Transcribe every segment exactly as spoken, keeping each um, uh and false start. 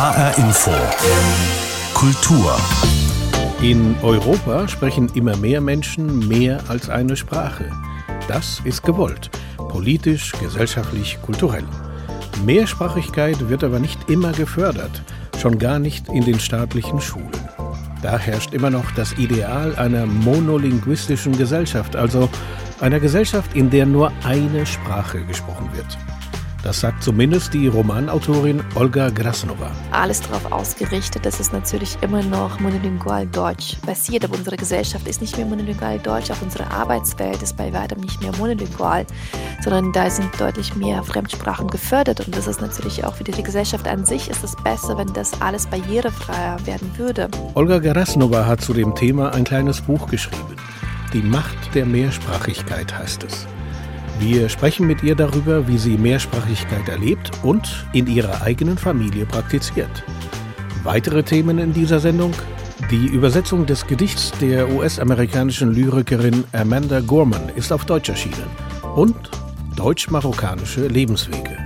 H R Info. Kultur. In Europa sprechen immer mehr Menschen mehr als eine Sprache. Das ist gewollt. Politisch, gesellschaftlich, kulturell. Mehrsprachigkeit wird aber nicht immer gefördert. Schon gar nicht in den staatlichen Schulen. Da herrscht immer noch das Ideal einer monolinguistischen Gesellschaft, also einer Gesellschaft, in der nur eine Sprache gesprochen wird. Das sagt zumindest die Romanautorin Olga Grjasnowa. Alles darauf ausgerichtet, dass es natürlich immer noch monolingual Deutsch basiert. Aber unsere Gesellschaft ist nicht mehr monolingual Deutsch. Auch unsere Arbeitswelt ist bei weitem nicht mehr monolingual, sondern da sind deutlich mehr Fremdsprachen gefördert. Und das ist natürlich auch für die Gesellschaft an sich ist es besser, wenn das alles barrierefreier werden würde. Olga Grjasnowa hat zu dem Thema ein kleines Buch geschrieben. Die Macht der Mehrsprachigkeit heißt es. Wir sprechen mit ihr darüber, wie sie Mehrsprachigkeit erlebt und in ihrer eigenen Familie praktiziert. Weitere Themen in dieser Sendung: Die Übersetzung des Gedichts der U S-amerikanischen Lyrikerin Amanda Gorman ist auf Deutsch erschienen. Und Deutsch-Marokkanische Lebenswege.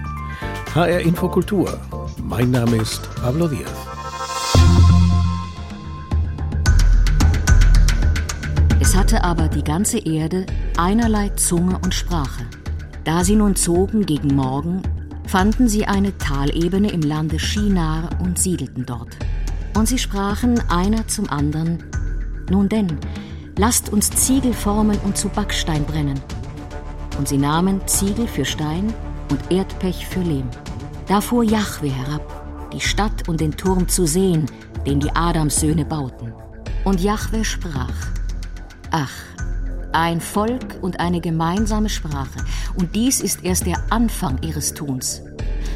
H R Info Kultur. Mein Name ist Pablo Diaz. Es hatte aber die ganze Erde einerlei Zunge und Sprache. Da sie nun zogen gegen Morgen, fanden sie eine Talebene im Lande Shinar und siedelten dort. Und sie sprachen einer zum anderen: Nun denn, lasst uns Ziegel formen und zu Backstein brennen. Und sie nahmen Ziegel für Stein und Erdpech für Lehm. Da fuhr Jahwe herab, die Stadt und den Turm zu sehen, den die Adamssöhne bauten. Und Jahwe sprach: Ach, ein Volk und eine gemeinsame Sprache. Und dies ist erst der Anfang ihres Tuns.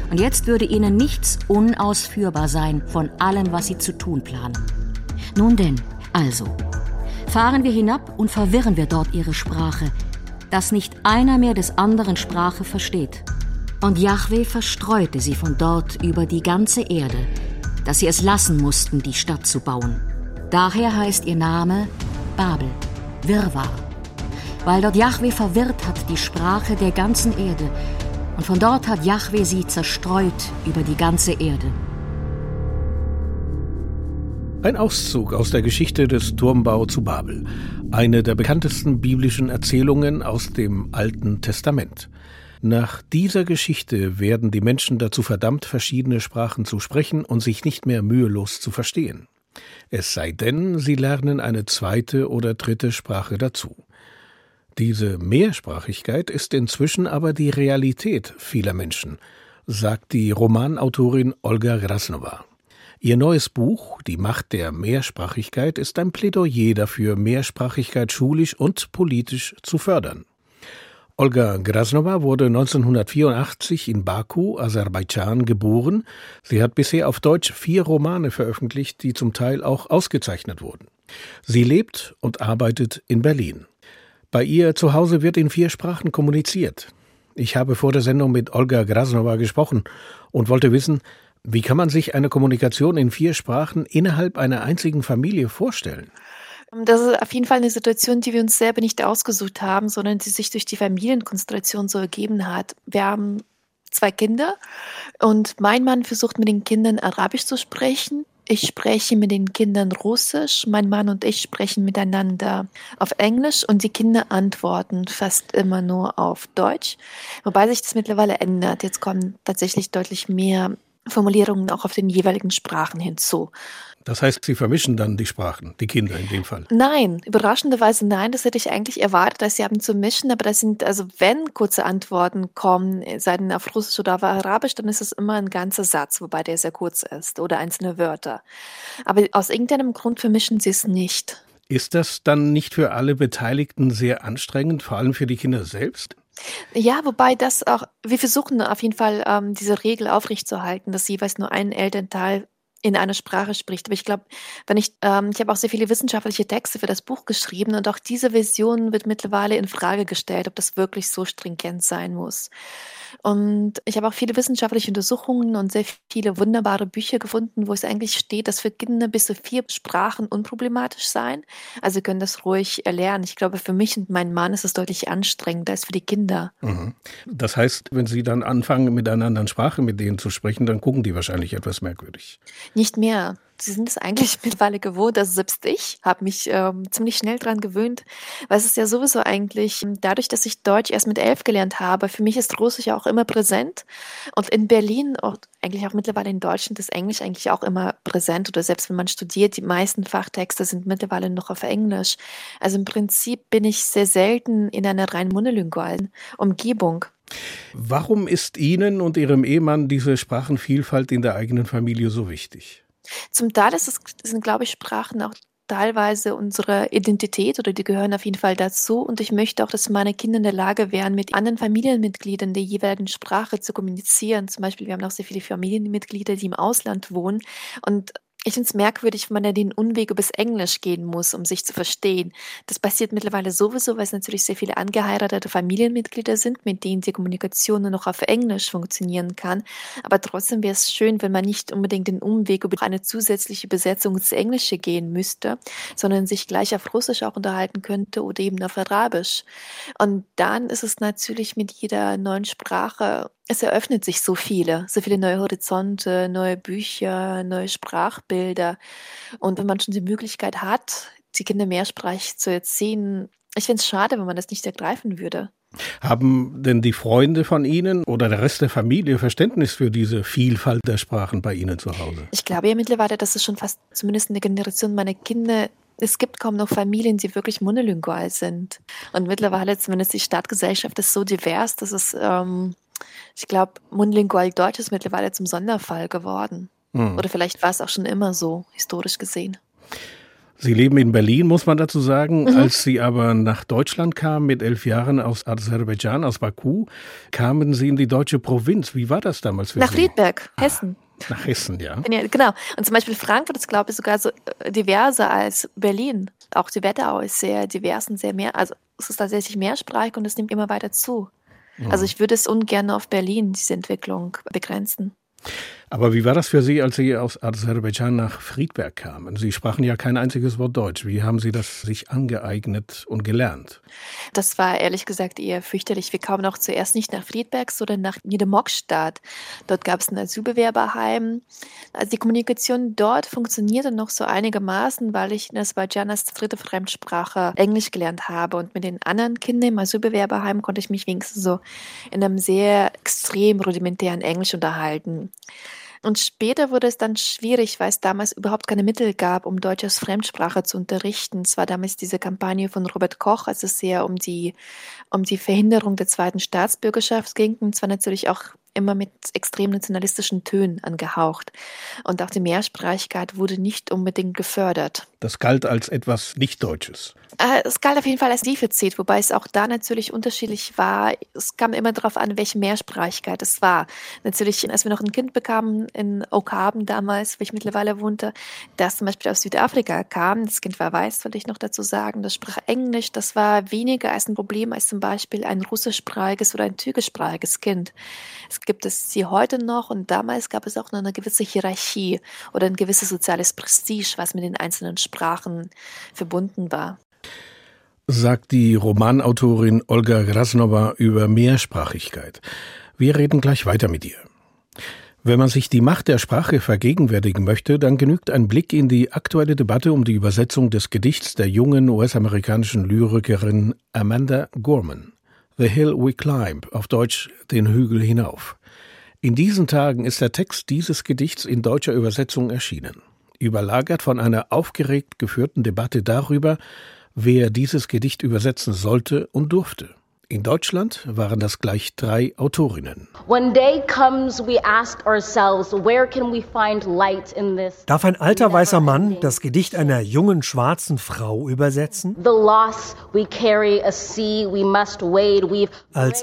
Und jetzt würde ihnen nichts unausführbar sein von allem, was sie zu tun planen. Nun denn, also, fahren wir hinab und verwirren wir dort ihre Sprache, dass nicht einer mehr des anderen Sprache versteht. Und Jahwe verstreute sie von dort über die ganze Erde, dass sie es lassen mussten, die Stadt zu bauen. Daher heißt ihr Name Babel. Wirrwarr, weil dort Jahwe verwirrt hat die Sprache der ganzen Erde und von dort hat Jahwe sie zerstreut über die ganze Erde. Ein Auszug aus der Geschichte des Turmbau zu Babel, eine der bekanntesten biblischen Erzählungen aus dem Alten Testament. Nach dieser Geschichte werden die Menschen dazu verdammt, verschiedene Sprachen zu sprechen und sich nicht mehr mühelos zu verstehen. Es sei denn, sie lernen eine zweite oder dritte Sprache dazu. Diese Mehrsprachigkeit ist inzwischen aber die Realität vieler Menschen, sagt die Romanautorin Olga Grjasnowa. Ihr neues Buch, Die Macht der Mehrsprachigkeit, ist ein Plädoyer dafür, Mehrsprachigkeit schulisch und politisch zu fördern. Olga Grjasnowa wurde neunzehnhundertvierundachtzig in Baku, Aserbaidschan, geboren. Sie hat bisher auf Deutsch vier Romane veröffentlicht, die zum Teil auch ausgezeichnet wurden. Sie lebt und arbeitet in Berlin. Bei ihr zu Hause wird in vier Sprachen kommuniziert. Ich habe vor der Sendung mit Olga Grjasnowa gesprochen und wollte wissen, wie kann man sich eine Kommunikation in vier Sprachen innerhalb einer einzigen Familie vorstellen? Das ist auf jeden Fall eine Situation, die wir uns selber nicht ausgesucht haben, sondern die sich durch die Familienkonstellation so ergeben hat. Wir haben zwei Kinder und mein Mann versucht mit den Kindern Arabisch zu sprechen. Ich spreche mit den Kindern Russisch. Mein Mann und ich sprechen miteinander auf Englisch und die Kinder antworten fast immer nur auf Deutsch. Wobei sich das mittlerweile ändert. Jetzt kommen tatsächlich deutlich mehr Formulierungen auch auf den jeweiligen Sprachen hinzu. Das heißt, sie vermischen dann die Sprachen, die Kinder in dem Fall? Nein, überraschenderweise nein. Das hätte ich eigentlich erwartet, dass sie haben zu mischen. Aber das sind, also wenn kurze Antworten kommen, sei denn auf Russisch oder auf Arabisch, dann ist es immer ein ganzer Satz, wobei der sehr kurz ist oder einzelne Wörter. Aber aus irgendeinem Grund vermischen sie es nicht. Ist das dann nicht für alle Beteiligten sehr anstrengend, vor allem für die Kinder selbst? Ja, wobei das auch, wir versuchen auf jeden Fall, ähm, diese Regel aufrechtzuerhalten, dass jeweils nur ein Elternteil in einer Sprache spricht. Aber ich glaube, wenn ich, ähm, ich habe auch sehr viele wissenschaftliche Texte für das Buch geschrieben und auch diese Vision wird mittlerweile in Frage gestellt, ob das wirklich so stringent sein muss. Und ich habe auch viele wissenschaftliche Untersuchungen und sehr viele wunderbare Bücher gefunden, wo es eigentlich steht, dass für Kinder bis zu vier Sprachen unproblematisch sein. Also sie können das ruhig erlernen. Ich glaube, für mich und meinen Mann ist es deutlich anstrengender als für die Kinder. Mhm. Das heißt, wenn Sie dann anfangen, mit einer anderen Sprache mit denen zu sprechen, dann gucken die wahrscheinlich etwas merkwürdig. Nicht mehr. Sie sind es eigentlich mittlerweile gewohnt, also selbst ich habe mich ähm, ziemlich schnell dran gewöhnt, weil es ist ja sowieso eigentlich, dadurch, dass ich Deutsch erst mit elf gelernt habe, für mich ist Russisch ja auch immer präsent und in Berlin und eigentlich auch mittlerweile in Deutschland ist Englisch eigentlich auch immer präsent oder selbst wenn man studiert, die meisten Fachtexte sind mittlerweile noch auf Englisch. Also im Prinzip bin ich sehr selten in einer rein monolingualen Umgebung. Warum ist Ihnen und Ihrem Ehemann diese Sprachenvielfalt in der eigenen Familie so wichtig? Zum Teil ist es, sind, glaube ich, Sprachen auch teilweise unsere Identität oder die gehören auf jeden Fall dazu. Und ich möchte auch, dass meine Kinder in der Lage wären, mit anderen Familienmitgliedern der jeweiligen Sprache zu kommunizieren. Zum Beispiel, wir haben auch sehr viele Familienmitglieder, die im Ausland wohnen. Und ich finde es merkwürdig, wenn man ja den Unweg übers Englisch gehen muss, um sich zu verstehen. Das passiert mittlerweile sowieso, weil es natürlich sehr viele angeheiratete Familienmitglieder sind, mit denen die Kommunikation nur noch auf Englisch funktionieren kann. Aber trotzdem wäre es schön, wenn man nicht unbedingt den Umweg über eine zusätzliche Übersetzung ins Englische gehen müsste, sondern sich gleich auf Russisch auch unterhalten könnte oder eben auf Arabisch. Und dann ist es natürlich mit jeder neuen Sprache, es eröffnet sich so viele, so viele neue Horizonte, neue Bücher, neue Sprachbilder. Und wenn man schon die Möglichkeit hat, die Kinder mehrsprachig zu erziehen, ich finde es schade, wenn man das nicht ergreifen würde. Haben denn die Freunde von Ihnen oder der Rest der Familie Verständnis für diese Vielfalt der Sprachen bei Ihnen zu Hause? Ich glaube ja mittlerweile, dass es schon fast zumindest in der Generation meiner Kinder, es gibt kaum noch Familien, die wirklich monolingual sind. Und mittlerweile zumindest die Stadtgesellschaft ist so divers, dass es, ähm, ich glaube, monolingual Deutsch ist mittlerweile zum Sonderfall geworden. Hm. Oder vielleicht war es auch schon immer so, historisch gesehen. Sie leben in Berlin, muss man dazu sagen. Mhm. Als Sie aber nach Deutschland kamen, mit elf Jahren aus Aserbaidschan, aus Baku, kamen Sie in die deutsche Provinz. Wie war das damals für Sie? Nach Friedberg, ah, Hessen. Nach Hessen, ja. ja. Genau. Und zum Beispiel Frankfurt ist, glaube ich, sogar so diverser als Berlin. Auch die Wetterau ist sehr divers und sehr mehr. Also es ist tatsächlich mehrsprachig und es nimmt immer weiter zu. Also ich würde es ungern auf Berlin, diese Entwicklung, begrenzen. Aber wie war das für Sie, als Sie aus Aserbaidschan nach Friedberg kamen? Sie sprachen ja kein einziges Wort Deutsch. Wie haben Sie das sich angeeignet und gelernt? Das war ehrlich gesagt eher fürchterlich. Wir kamen auch zuerst nicht nach Friedberg, sondern nach Niedermokstadt. Dort gab es ein Asylbewerberheim. Also die Kommunikation dort funktionierte noch so einigermaßen, weil ich in Aserbaidschan als dritte Fremdsprache Englisch gelernt habe. Und mit den anderen Kindern im Asylbewerberheim konnte ich mich wenigstens so in einem sehr extrem rudimentären Englisch unterhalten. Und später wurde es dann schwierig, weil es damals überhaupt keine Mittel gab, um Deutsch als Fremdsprache zu unterrichten. Es war damals diese Kampagne von Robert Koch, als es sehr um die, um die Verhinderung der zweiten Staatsbürgerschaft ging. Und zwar natürlich auch immer mit extrem nationalistischen Tönen angehaucht. Und auch die Mehrsprachigkeit wurde nicht unbedingt gefördert. Das galt als etwas Nicht-Deutsches. Äh, es galt auf jeden Fall als Defizit, wobei es auch da natürlich unterschiedlich war. Es kam immer darauf an, welche Mehrsprachigkeit es war. Natürlich, als wir noch ein Kind bekamen in Oakhaven damals, wo ich mittlerweile wohnte, das zum Beispiel aus Südafrika kam. Das Kind war weiß, wollte ich noch dazu sagen. Das sprach Englisch. Das war weniger als ein Problem als zum Beispiel ein russischsprachiges oder ein türkischsprachiges Kind. Es gibt es sie heute noch und damals gab es auch noch eine gewisse Hierarchie oder ein gewisses soziales Prestige, was mit den einzelnen Sprachen verbunden war. Sagt die Romanautorin Olga Grjasnowa über Mehrsprachigkeit. Wir reden gleich weiter mit ihr. Wenn man sich die Macht der Sprache vergegenwärtigen möchte, dann genügt ein Blick in die aktuelle Debatte um die Übersetzung des Gedichts der jungen U S-amerikanischen Lyrikerin Amanda Gorman. The Hill We Climb, auf Deutsch den Hügel hinauf. In diesen Tagen ist der Text dieses Gedichts in deutscher Übersetzung erschienen, überlagert von einer aufgeregt geführten Debatte darüber, wer dieses Gedicht übersetzen sollte und durfte. In Deutschland waren das gleich drei Autorinnen. Darf ein alter weißer Mann das Gedicht einer jungen schwarzen Frau übersetzen? Als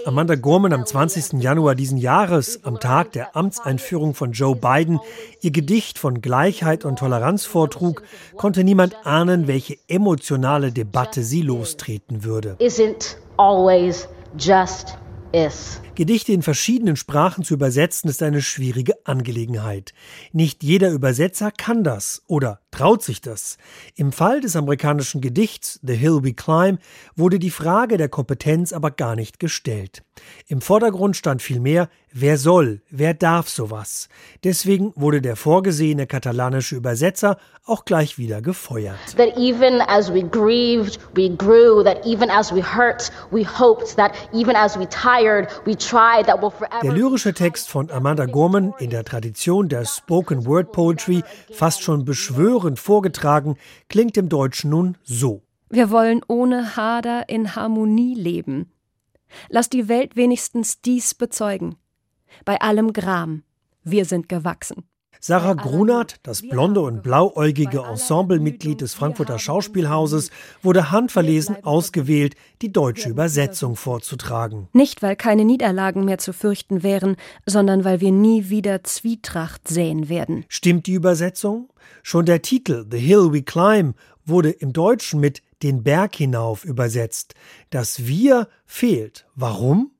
Amanda Gorman am zwanzigsten Januar diesen Jahres, am Tag der Amtseinführung von Joe Biden, ihr Gedicht von Gleichheit und Toleranz vortrug, konnte niemand ahnen, welche emotionale Debatte sie lostreten würde. Always just is. Gedichte in verschiedenen Sprachen zu übersetzen, ist eine schwierige Angelegenheit. Nicht jeder Übersetzer kann das oder traut sich das. Im Fall des amerikanischen Gedichts The Hill We Climb wurde die Frage der Kompetenz aber gar nicht gestellt. Im Vordergrund stand vielmehr, wer soll, wer darf sowas. Deswegen wurde der vorgesehene katalanische Übersetzer auch gleich wieder gefeuert. That even as we grieved, we grew, that even as we hurt, we hoped, that even as we tired, we tried, that we'll forever. Der lyrische Text von Amanda Gorman, in der Tradition der Spoken Word Poetry, fast schon beschwörend vorgetragen, klingt im Deutschen nun so. Wir wollen ohne Hader in Harmonie leben. Lass die Welt wenigstens dies bezeugen. Bei allem Gram, wir sind gewachsen. Sarah Grunert, das blonde und blauäugige Ensemblemitglied des Frankfurter Schauspielhauses, wurde handverlesen ausgewählt, die deutsche Übersetzung vorzutragen. Nicht, weil keine Niederlagen mehr zu fürchten wären, sondern weil wir nie wieder Zwietracht säen werden. Stimmt die Übersetzung? Schon der Titel The Hill We Climb wurde im Deutschen mit den Berg hinauf übersetzt. Das Wir fehlt. Warum?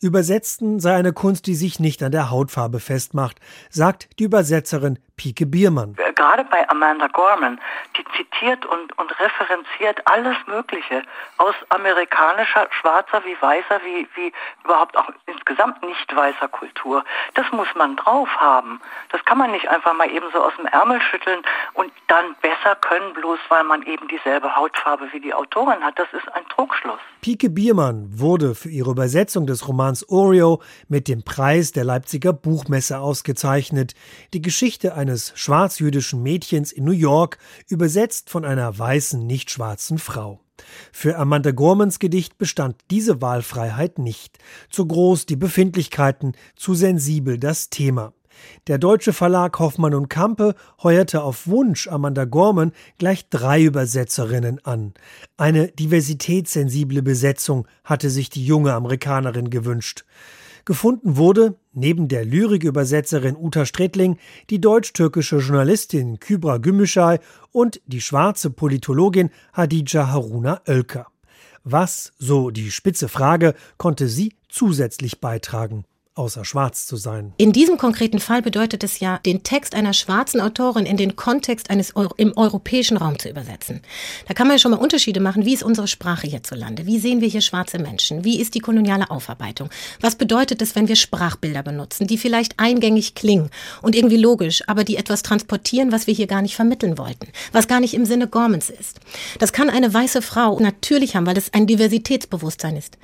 Übersetzen sei eine Kunst, die sich nicht an der Hautfarbe festmacht, sagt die Übersetzerin Pike Biermann. Gerade bei Amanda Gorman, die zitiert und, und referenziert alles Mögliche aus amerikanischer, schwarzer wie weißer, wie, wie überhaupt auch insgesamt nicht weißer Kultur. Das muss man drauf haben. Das kann man nicht einfach mal eben so aus dem Ärmel schütteln und dann besser können, bloß weil man eben dieselbe Hautfarbe wie die Autorin hat. Das ist ein Trugschluss. Pike Biermann wurde für ihre Übersetzung des Romans Oreo mit dem Preis der Leipziger Buchmesse ausgezeichnet. Die Geschichte eines schwarz-jüdischen Mädchens in New York, übersetzt von einer weißen, nicht schwarzen Frau. Für Amanda Gormans Gedicht bestand diese Wahlfreiheit nicht. Zu groß die Befindlichkeiten, zu sensibel das Thema. Der deutsche Verlag Hoffmann und Campe heuerte auf Wunsch Amanda Gorman gleich drei Übersetzerinnen an. Eine diversitätssensible Besetzung hatte sich die junge Amerikanerin gewünscht. Gefunden wurde, neben der Lyrikübersetzerin Uta Stretling, die deutsch-türkische Journalistin Kübra Gümüşay und die schwarze Politologin Hadija Haruna Ölker. Was, so die spitze Frage, konnte sie zusätzlich beitragen? Außer schwarz zu sein. In diesem konkreten Fall bedeutet es ja, den Text einer schwarzen Autorin in den Kontext eines Euro- im europäischen Raum zu übersetzen. Da kann man ja schon mal Unterschiede machen. Wie ist unsere Sprache hierzulande? Wie sehen wir hier schwarze Menschen? Wie ist die koloniale Aufarbeitung? Was bedeutet es, wenn wir Sprachbilder benutzen, die vielleicht eingängig klingen und irgendwie logisch, aber die etwas transportieren, was wir hier gar nicht vermitteln wollten, was gar nicht im Sinne Gormans ist? Das kann eine weiße Frau natürlich haben, weil das ein Diversitätsbewusstsein ist.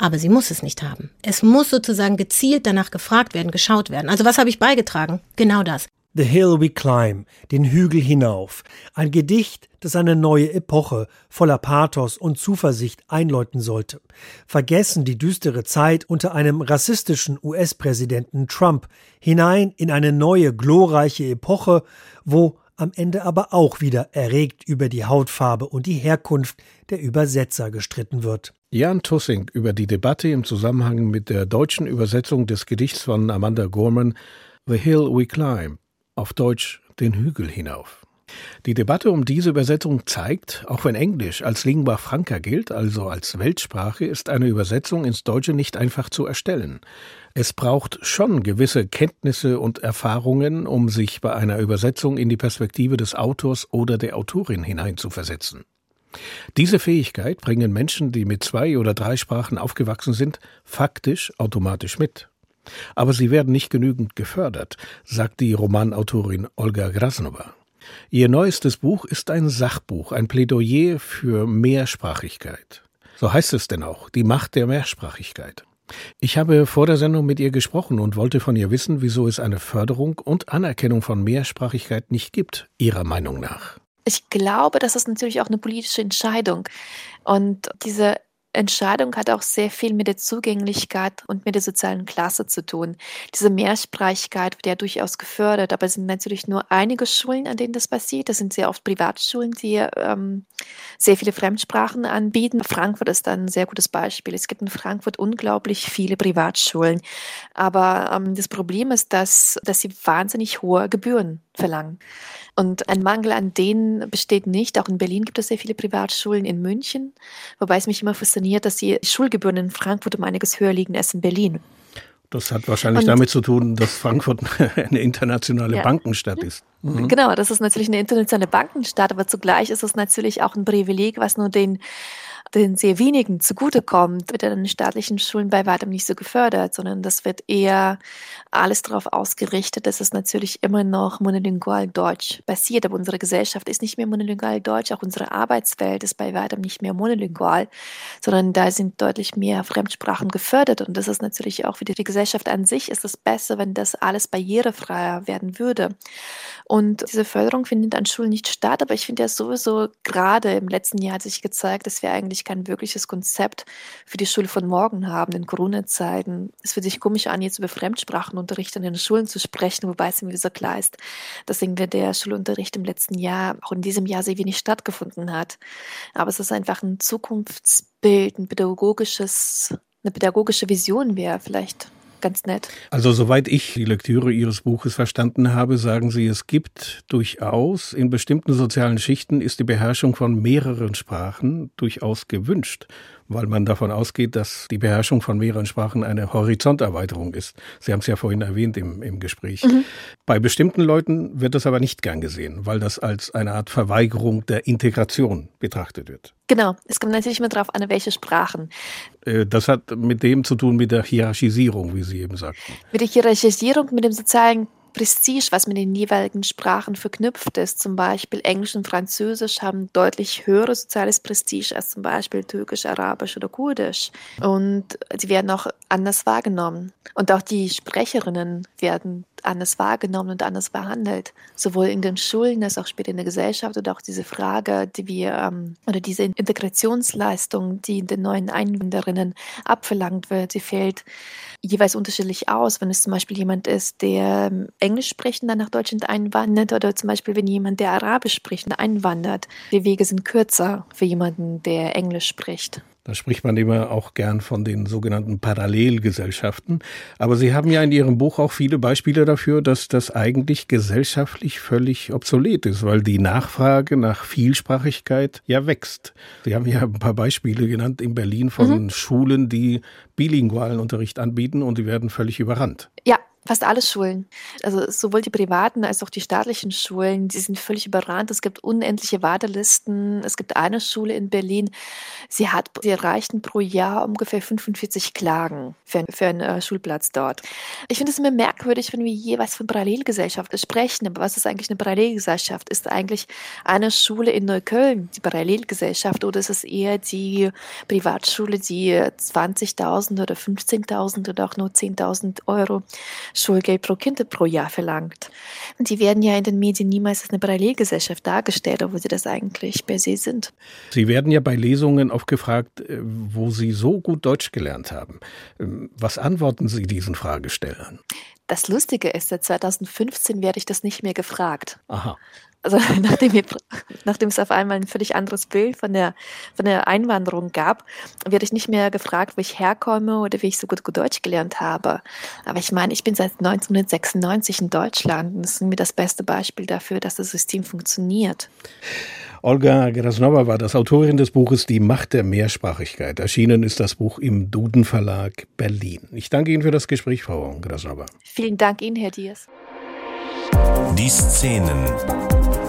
Aber sie muss es nicht haben. Es muss sozusagen gezielt danach gefragt werden, geschaut werden. Also was habe ich beigetragen? Genau das. The Hill We Climb, den Hügel hinauf. Ein Gedicht, das eine neue Epoche voller Pathos und Zuversicht einläuten sollte. Vergessen die düstere Zeit unter einem rassistischen U S-Präsidenten Trump. Hinein in eine neue, glorreiche Epoche, wo am Ende aber auch wieder erregt über die Hautfarbe und die Herkunft der Übersetzer gestritten wird. Jan Tussing über die Debatte im Zusammenhang mit der deutschen Übersetzung des Gedichts von Amanda Gorman The Hill We Climb, auf Deutsch den Hügel hinauf. Die Debatte um diese Übersetzung zeigt, auch wenn Englisch als Lingua Franca gilt, also als Weltsprache, ist eine Übersetzung ins Deutsche nicht einfach zu erstellen. Es braucht schon gewisse Kenntnisse und Erfahrungen, um sich bei einer Übersetzung in die Perspektive des Autors oder der Autorin hineinzuversetzen. Diese Fähigkeit bringen Menschen, die mit zwei oder drei Sprachen aufgewachsen sind, faktisch automatisch mit. Aber sie werden nicht genügend gefördert, sagt die Romanautorin Olga Grjasnowa. Ihr neuestes Buch ist ein Sachbuch, ein Plädoyer für Mehrsprachigkeit. So heißt es denn auch, die Macht der Mehrsprachigkeit. Ich habe vor der Sendung mit ihr gesprochen und wollte von ihr wissen, wieso es eine Förderung und Anerkennung von Mehrsprachigkeit nicht gibt, ihrer Meinung nach. Ich glaube, das ist natürlich auch eine politische Entscheidung. Und diese Entscheidung hat auch sehr viel mit der Zugänglichkeit und mit der sozialen Klasse zu tun. Diese Mehrsprachigkeit wird ja durchaus gefördert, aber es sind natürlich nur einige Schulen, an denen das passiert. Das sind sehr oft Privatschulen, die ähm, sehr viele Fremdsprachen anbieten. Frankfurt ist ein sehr gutes Beispiel. Es gibt in Frankfurt unglaublich viele Privatschulen, aber ähm, das Problem ist, dass, dass sie wahnsinnig hohe Gebühren verlangen. Und ein Mangel an denen besteht nicht. Auch in Berlin gibt es sehr viele Privatschulen, in München, wobei es mich immer fasziniert, dass die Schulgebühren in Frankfurt um einiges höher liegen als in Berlin. Das hat wahrscheinlich und, damit zu tun, dass Frankfurt eine internationale ja. Bankenstadt ist. Mhm. Genau, das ist natürlich eine internationale Bankenstadt, aber zugleich ist es natürlich auch ein Privileg, was nur den, den sehr wenigen zugutekommt. Wird an den staatlichen Schulen bei weitem nicht so gefördert, sondern das wird eher alles darauf ausgerichtet, dass es natürlich immer noch monolingual Deutsch basiert. Aber unsere Gesellschaft ist nicht mehr monolingual Deutsch, auch unsere Arbeitswelt ist bei weitem nicht mehr monolingual, sondern da sind deutlich mehr Fremdsprachen gefördert. Und das ist natürlich auch für die Gesellschaft. Gesellschaft an sich ist es besser, wenn das alles barrierefreier werden würde. Und diese Förderung findet an Schulen nicht statt, aber ich finde ja sowieso, gerade im letzten Jahr hat sich gezeigt, dass wir eigentlich kein wirkliches Konzept für die Schule von morgen haben in Corona-Zeiten. Es fühlt sich komisch an, jetzt über Fremdsprachenunterricht an den Schulen zu sprechen, wobei es mir so klar ist, dass irgendwie der Schulunterricht im letzten Jahr, auch in diesem Jahr, sehr wenig stattgefunden hat. Aber es ist einfach ein Zukunftsbild, ein pädagogisches, eine pädagogische Vision wäre vielleicht ganz nett. Also soweit ich die Lektüre Ihres Buches verstanden habe, sagen Sie, es gibt durchaus in bestimmten sozialen Schichten ist die Beherrschung von mehreren Sprachen durchaus gewünscht, weil man davon ausgeht, dass die Beherrschung von mehreren Sprachen eine Horizonterweiterung ist. Sie haben es ja vorhin erwähnt im, im Gespräch. Mhm. Bei bestimmten Leuten wird das aber nicht gern gesehen, weil das als eine Art Verweigerung der Integration betrachtet wird. Genau, es kommt natürlich immer darauf an, welche Sprachen. Das hat mit dem zu tun, mit der Hierarchisierung, wie Sie eben sagten. Mit der Hierarchisierung, mit dem sozialen Prestige, was mit den jeweiligen Sprachen verknüpft ist. Zum Beispiel Englisch und Französisch haben deutlich höheres soziales Prestige als zum Beispiel Türkisch, Arabisch oder Kurdisch. Und sie werden auch anders wahrgenommen. Und auch die Sprecherinnen werden anders wahrgenommen und anders behandelt. Sowohl in den Schulen als auch später in der Gesellschaft. Und auch diese Frage, die wir, oder diese Integrationsleistung, die den neuen Einwanderinnen abverlangt wird, sie fällt jeweils unterschiedlich aus. Wenn es zum Beispiel jemand ist, der Englisch sprechen, dann nach Deutschland einwandert, oder zum Beispiel, wenn jemand, der Arabisch spricht, einwandert. Die Wege sind kürzer für jemanden, der Englisch spricht. Da spricht man immer auch gern von den sogenannten Parallelgesellschaften. Aber Sie haben ja in Ihrem Buch auch viele Beispiele dafür, dass das eigentlich gesellschaftlich völlig obsolet ist, weil die Nachfrage nach Vielsprachigkeit ja wächst. Sie haben ja ein paar Beispiele genannt in Berlin von mhm. Schulen, die bilingualen Unterricht anbieten, und die werden völlig überrannt. Ja. Fast alle Schulen, also sowohl die privaten als auch die staatlichen Schulen, die sind völlig überrannt. Es gibt unendliche Wartelisten. Es gibt eine Schule in Berlin, sie hat, sie erreichten pro Jahr ungefähr fünfundvierzig Klagen für, für einen äh, Schulplatz dort. Ich finde es immer merkwürdig, wenn wir jeweils von Parallelgesellschaft sprechen. Aber was ist eigentlich eine Parallelgesellschaft? Ist eigentlich eine Schule in Neukölln die Parallelgesellschaft, oder ist es eher die Privatschule, die zwanzigtausend oder fünfzehntausend oder auch nur zehntausend Euro Schulgeld pro Kind pro Jahr verlangt? Und die werden ja in den Medien niemals als eine Parallelgesellschaft dargestellt, obwohl sie das eigentlich per se sind. Sie werden ja bei Lesungen oft gefragt, wo Sie so gut Deutsch gelernt haben. Was antworten Sie diesen Fragestellern? Das Lustige ist, seit zweitausendfünfzehn werde ich das nicht mehr gefragt. Aha. Also nachdem, wir, nachdem es auf einmal ein völlig anderes Bild von der, von der Einwanderung gab, werde ich nicht mehr gefragt, wo ich herkomme oder wie ich so gut Deutsch gelernt habe. Aber ich meine, ich bin seit neunzehnhundertsechsundneunzig in Deutschland, und das ist mir das beste Beispiel dafür, dass das System funktioniert. Olga Grjasnowa war das, Autorin des Buches Die Macht der Mehrsprachigkeit. Erschienen ist das Buch im Duden Verlag Berlin. Ich danke Ihnen für das Gespräch, Frau Grjasnowa. Vielen Dank Ihnen, Herr Diers. Die Szenen,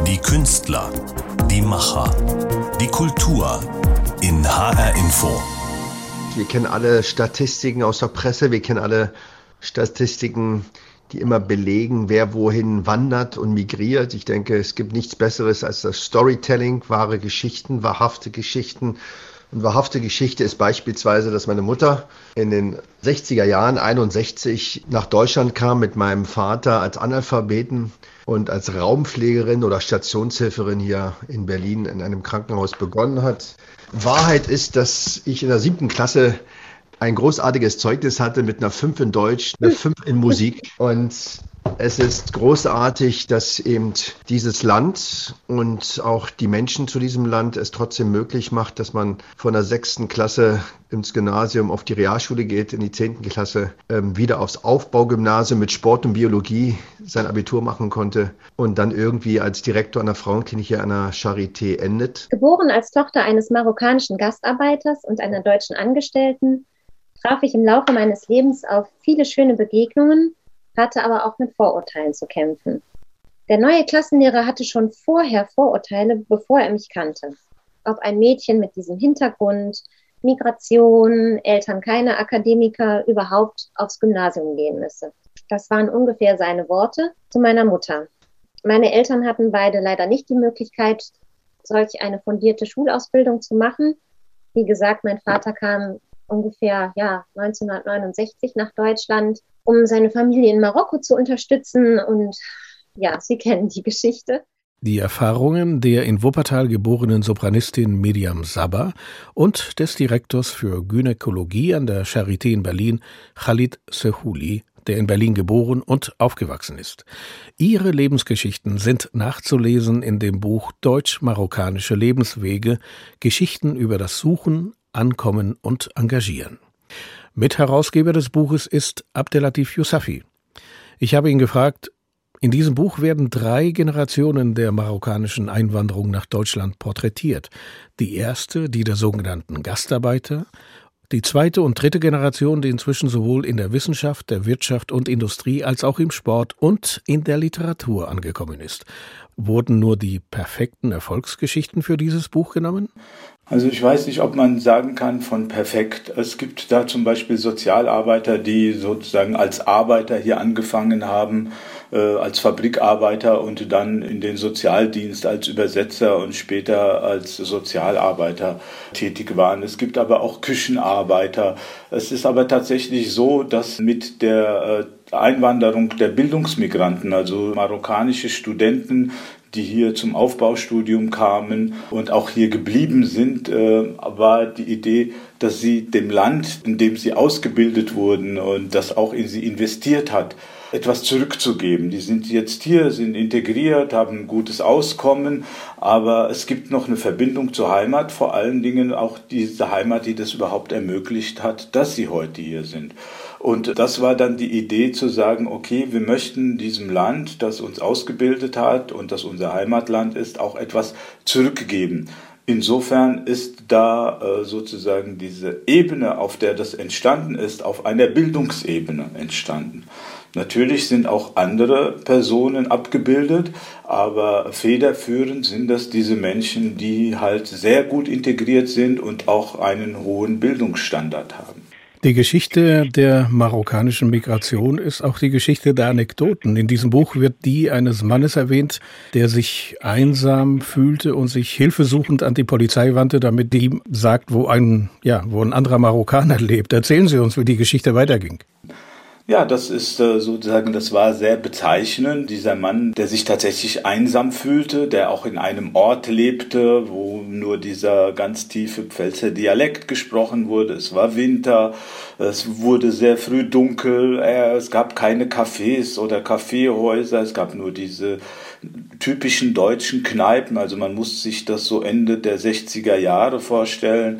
die Künstler, die Macher, die Kultur in H R Info. Wir kennen alle Statistiken aus der Presse, wir kennen alle Statistiken, die immer belegen, wer wohin wandert und migriert. Ich denke, es gibt nichts Besseres als das Storytelling, wahre Geschichten, wahrhafte Geschichten. Und wahrhafte Geschichte ist beispielsweise, dass meine Mutter in den sechziger Jahren, einundsechzig, nach Deutschland kam mit meinem Vater als Analphabeten und als Raumpflegerin oder Stationshilferin hier in Berlin in einem Krankenhaus begonnen hat. Wahrheit ist, dass ich in der siebten Klasse ein großartiges Zeugnis hatte mit einer fünf in Deutsch, einer fünf in Musik. Und es ist großartig, dass eben dieses Land und auch die Menschen zu diesem Land es trotzdem möglich macht, dass man von der sechsten Klasse ins Gymnasium auf die Realschule geht, in die zehnten Klasse ähm, wieder aufs Aufbaugymnasium mit Sport und Biologie sein Abitur machen konnte und dann irgendwie als Direktor einer Frauenklinik hier an der Charité endet. Geboren als Tochter eines marokkanischen Gastarbeiters und einer deutschen Angestellten, traf ich im Laufe meines Lebens auf viele schöne Begegnungen, hatte aber auch mit Vorurteilen zu kämpfen. Der neue Klassenlehrer hatte schon vorher Vorurteile, bevor er mich kannte. Ob ein Mädchen mit diesem Hintergrund, Migration, Eltern keine Akademiker, überhaupt aufs Gymnasium gehen müsse. Das waren ungefähr seine Worte zu meiner Mutter. Meine Eltern hatten beide leider nicht die Möglichkeit, solch eine fundierte Schulausbildung zu machen. Wie gesagt, mein Vater kam ungefähr ja, neunzehnhundertneunundsechzig nach Deutschland, um seine Familie in Marokko zu unterstützen. Und ja, Sie kennen die Geschichte. Die Erfahrungen der in Wuppertal geborenen Sopranistin Miriam Sabba und des Direktors für Gynäkologie an der Charité in Berlin, Khalid Sehouli, der in Berlin geboren und aufgewachsen ist. Ihre Lebensgeschichten sind nachzulesen in dem Buch Deutsch-Marokkanische Lebenswege, Geschichten über das Suchen, Ankommen und Engagieren. Mitherausgeber des Buches ist Abdelatif Yousafi. Ich habe ihn gefragt, in diesem Buch werden drei Generationen der marokkanischen Einwanderung nach Deutschland porträtiert. Die erste, die der sogenannten Gastarbeiter, die zweite und dritte Generation, die inzwischen sowohl in der Wissenschaft, der Wirtschaft und Industrie als auch im Sport und in der Literatur angekommen ist. Wurden nur die perfekten Erfolgsgeschichten für dieses Buch genommen? Also ich weiß nicht, ob man sagen kann von perfekt. Es gibt da zum Beispiel Sozialarbeiter, die sozusagen als Arbeiter hier angefangen haben, äh, als Fabrikarbeiter und dann in den Sozialdienst als Übersetzer und später als Sozialarbeiter tätig waren. Es gibt aber auch Küchenarbeiter. Es ist aber tatsächlich so, dass mit der äh, Einwanderung der Bildungsmigranten, also marokkanische Studenten, die hier zum Aufbaustudium kamen und auch hier geblieben sind, war die Idee, dass sie dem Land, in dem sie ausgebildet wurden und das auch in sie investiert hat, etwas zurückzugeben. Die sind jetzt hier, sind integriert, haben ein gutes Auskommen, aber es gibt noch eine Verbindung zur Heimat, vor allen Dingen auch diese Heimat, die das überhaupt ermöglicht hat, dass sie heute hier sind. Und das war dann die Idee zu sagen, okay, wir möchten diesem Land, das uns ausgebildet hat und das unser Heimatland ist, auch etwas zurückgeben. Insofern ist da äh, sozusagen diese Ebene, auf der das entstanden ist, auf einer Bildungsebene entstanden. Natürlich sind auch andere Personen abgebildet, aber federführend sind das diese Menschen, die halt sehr gut integriert sind und auch einen hohen Bildungsstandard haben. Die Geschichte der marokkanischen Migration ist auch die Geschichte der Anekdoten. In diesem Buch wird die eines Mannes erwähnt, der sich einsam fühlte und sich hilfesuchend an die Polizei wandte, damit die ihm sagt, wo ein, ja, wo ein anderer Marokkaner lebt. Erzählen Sie uns, wie die Geschichte weiterging. Ja, das ist sozusagen, das war sehr bezeichnend. Dieser Mann, der sich tatsächlich einsam fühlte, der auch in einem Ort lebte, wo nur dieser ganz tiefe Pfälzer Dialekt gesprochen wurde. Es war Winter, es wurde sehr früh dunkel, es gab keine Cafés oder Kaffeehäuser, es gab nur diese typischen deutschen Kneipen, also man muss sich das so Ende der sechziger Jahre vorstellen,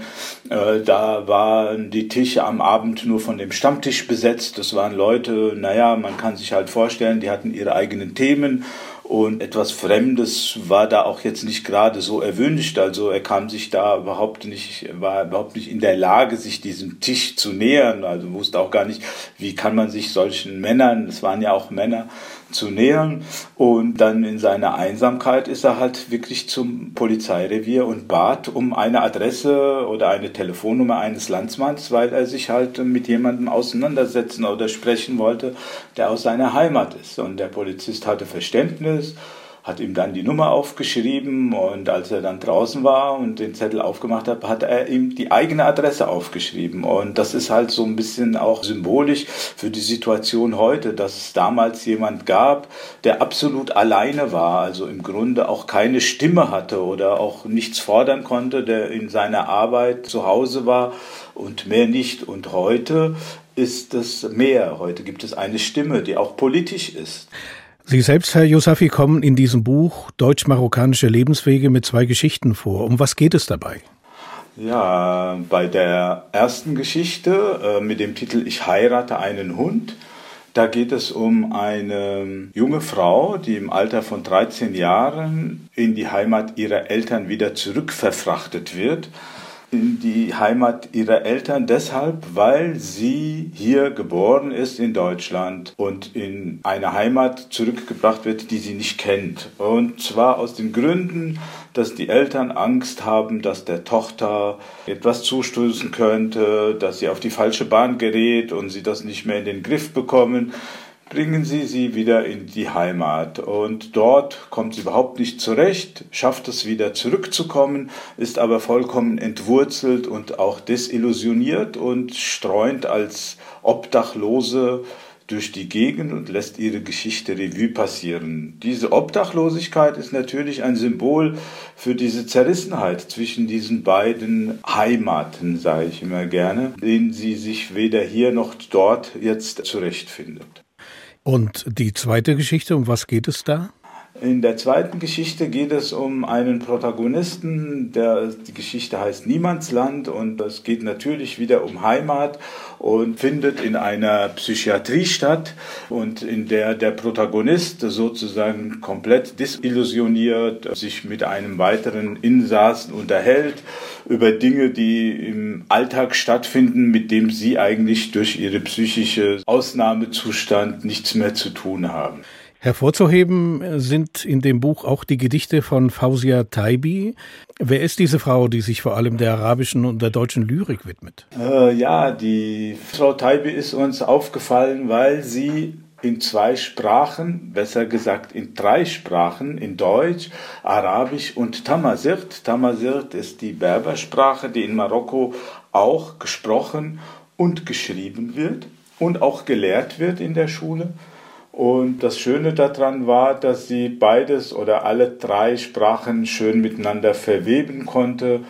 äh, da waren die Tische am Abend nur von dem Stammtisch besetzt, das waren Leute, naja, man kann sich halt vorstellen, die hatten ihre eigenen Themen und etwas Fremdes war da auch jetzt nicht gerade so erwünscht, also er kam sich da überhaupt nicht, war überhaupt nicht in der Lage, sich diesem Tisch zu nähern, also wusste auch gar nicht, wie kann man sich solchen Männern, es waren ja auch Männer, zu nähern und dann in seiner Einsamkeit ist er halt wirklich zum Polizeirevier und bat um eine Adresse oder eine Telefonnummer eines Landsmanns, weil er sich halt mit jemandem auseinandersetzen oder sprechen wollte, der aus seiner Heimat ist. Und der Polizist hatte Verständnis hat ihm dann die Nummer aufgeschrieben, und als er dann draußen war und den Zettel aufgemacht hat, hat er ihm die eigene Adresse aufgeschrieben. Und das ist halt so ein bisschen auch symbolisch für die Situation heute, dass es damals jemand gab, der absolut alleine war, also im Grunde auch keine Stimme hatte oder auch nichts fordern konnte, der in seiner Arbeit zu Hause war und mehr nicht. Und heute ist das mehr. Heute gibt es eine Stimme, die auch politisch ist. Sie selbst, Herr Yousafi, kommen in diesem Buch Deutsch-Marokkanische Lebenswege mit zwei Geschichten vor. Um was geht es dabei? Ja, bei der ersten Geschichte mit dem Titel Ich heirate einen Hund, da geht es um eine junge Frau, die im Alter von dreizehn Jahren in die Heimat ihrer Eltern wieder zurückverfrachtet wird. In die Heimat ihrer Eltern deshalb, weil sie hier geboren ist in Deutschland und in eine Heimat zurückgebracht wird, die sie nicht kennt. Und zwar aus den Gründen, dass die Eltern Angst haben, dass der Tochter etwas zustößen könnte, dass sie auf die falsche Bahn gerät und sie das nicht mehr in den Griff bekommen. Bringen sie sie wieder in die Heimat, und dort kommt sie überhaupt nicht zurecht, schafft es wieder zurückzukommen, ist aber vollkommen entwurzelt und auch desillusioniert und streunt als Obdachlose durch die Gegend und lässt ihre Geschichte Revue passieren. Diese Obdachlosigkeit ist natürlich ein Symbol für diese Zerrissenheit zwischen diesen beiden Heimaten, sage ich immer gerne, denen sie sich weder hier noch dort jetzt zurechtfindet. Und die zweite Geschichte, um was geht es da? In der zweiten Geschichte geht es um einen Protagonisten, der, die Geschichte heißt Niemandsland, und es geht natürlich wieder um Heimat und findet in einer Psychiatrie statt, und in der der Protagonist sozusagen komplett desillusioniert sich mit einem weiteren Insassen unterhält über Dinge, die im Alltag stattfinden, mit dem sie eigentlich durch ihre psychische Ausnahmezustand nichts mehr zu tun haben. Hervorzuheben sind in dem Buch auch die Gedichte von Fausia Taibi. Wer ist diese Frau, die sich vor allem der arabischen und der deutschen Lyrik widmet? Äh, ja, die Frau Taibi ist uns aufgefallen, weil sie in zwei Sprachen, besser gesagt in drei Sprachen, in Deutsch, Arabisch und Tamazirt. Tamazirt ist die Berbersprache, die in Marokko auch gesprochen und geschrieben wird und auch gelehrt wird in der Schule. Und das Schöne daran war, dass sie beides oder alle drei Sprachen schön miteinander verweben konnte.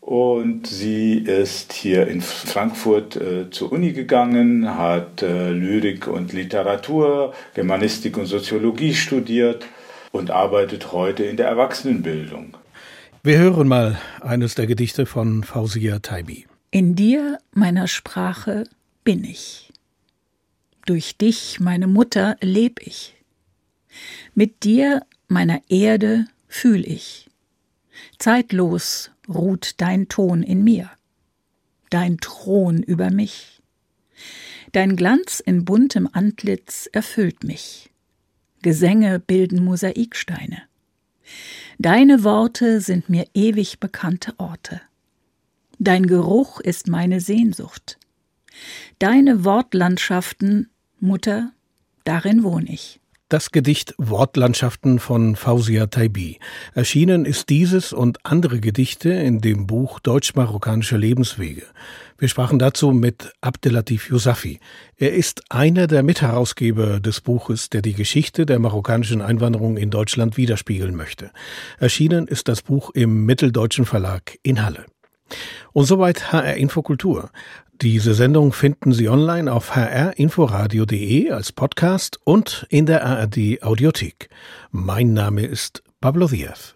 Und sie ist hier in Frankfurt äh, zur Uni gegangen, hat äh, Lyrik und Literatur, Germanistik und Soziologie studiert und arbeitet heute in der Erwachsenenbildung. Wir hören mal eines der Gedichte von Fausia Taibi. In dir, meiner Sprache, bin ich. Durch dich, meine Mutter, leb ich. Mit dir, meiner Erde, fühl ich. Zeitlos ruht dein Ton in mir, dein Thron über mich. Dein Glanz in buntem Antlitz erfüllt mich. Gesänge bilden Mosaiksteine. Deine Worte sind mir ewig bekannte Orte. Dein Geruch ist meine Sehnsucht. Deine Wortlandschaften, Mutter, darin wohne ich. Das Gedicht Wortlandschaften von Fausia Taibi. Erschienen ist dieses und andere Gedichte in dem Buch Deutsch-Marokkanische Lebenswege. Wir sprachen dazu mit Abdelatif Yousafi. Er ist einer der Mitherausgeber des Buches, der die Geschichte der marokkanischen Einwanderung in Deutschland widerspiegeln möchte. Erschienen ist das Buch im Mitteldeutschen Verlag in Halle. Und soweit H R Infokultur. Diese Sendung finden Sie online auf h r inforadio punkt d e als Podcast und in der A R D Audiothek. Mein Name ist Pablo Diaz.